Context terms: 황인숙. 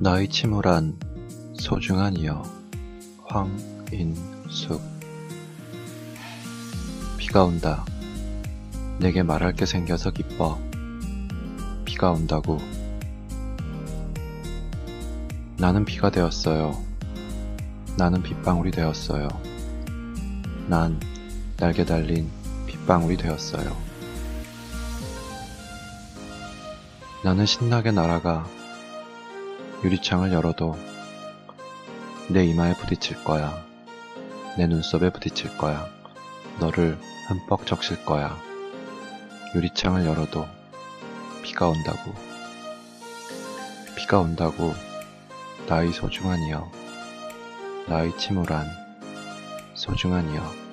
너의 침울한 소중한 이여. 황인숙. 비가 온다. 내게 말할 게 생겨서 기뻐. 비가 온다고. 나는 비가 되었어요. 나는 빗방울이 되었어요. 난 날개 달린 빗방울이 되었어요. 나는 신나게 날아가. 유리창을 열어도 내 이마에 부딪힐 거야. 내 눈썹에 부딪힐 거야. 너를 흠뻑 적실 거야. 유리창을 열어도 비가 온다고. 비가 온다고. 나의 소중한 이여. 나의 침울한 소중한 이여.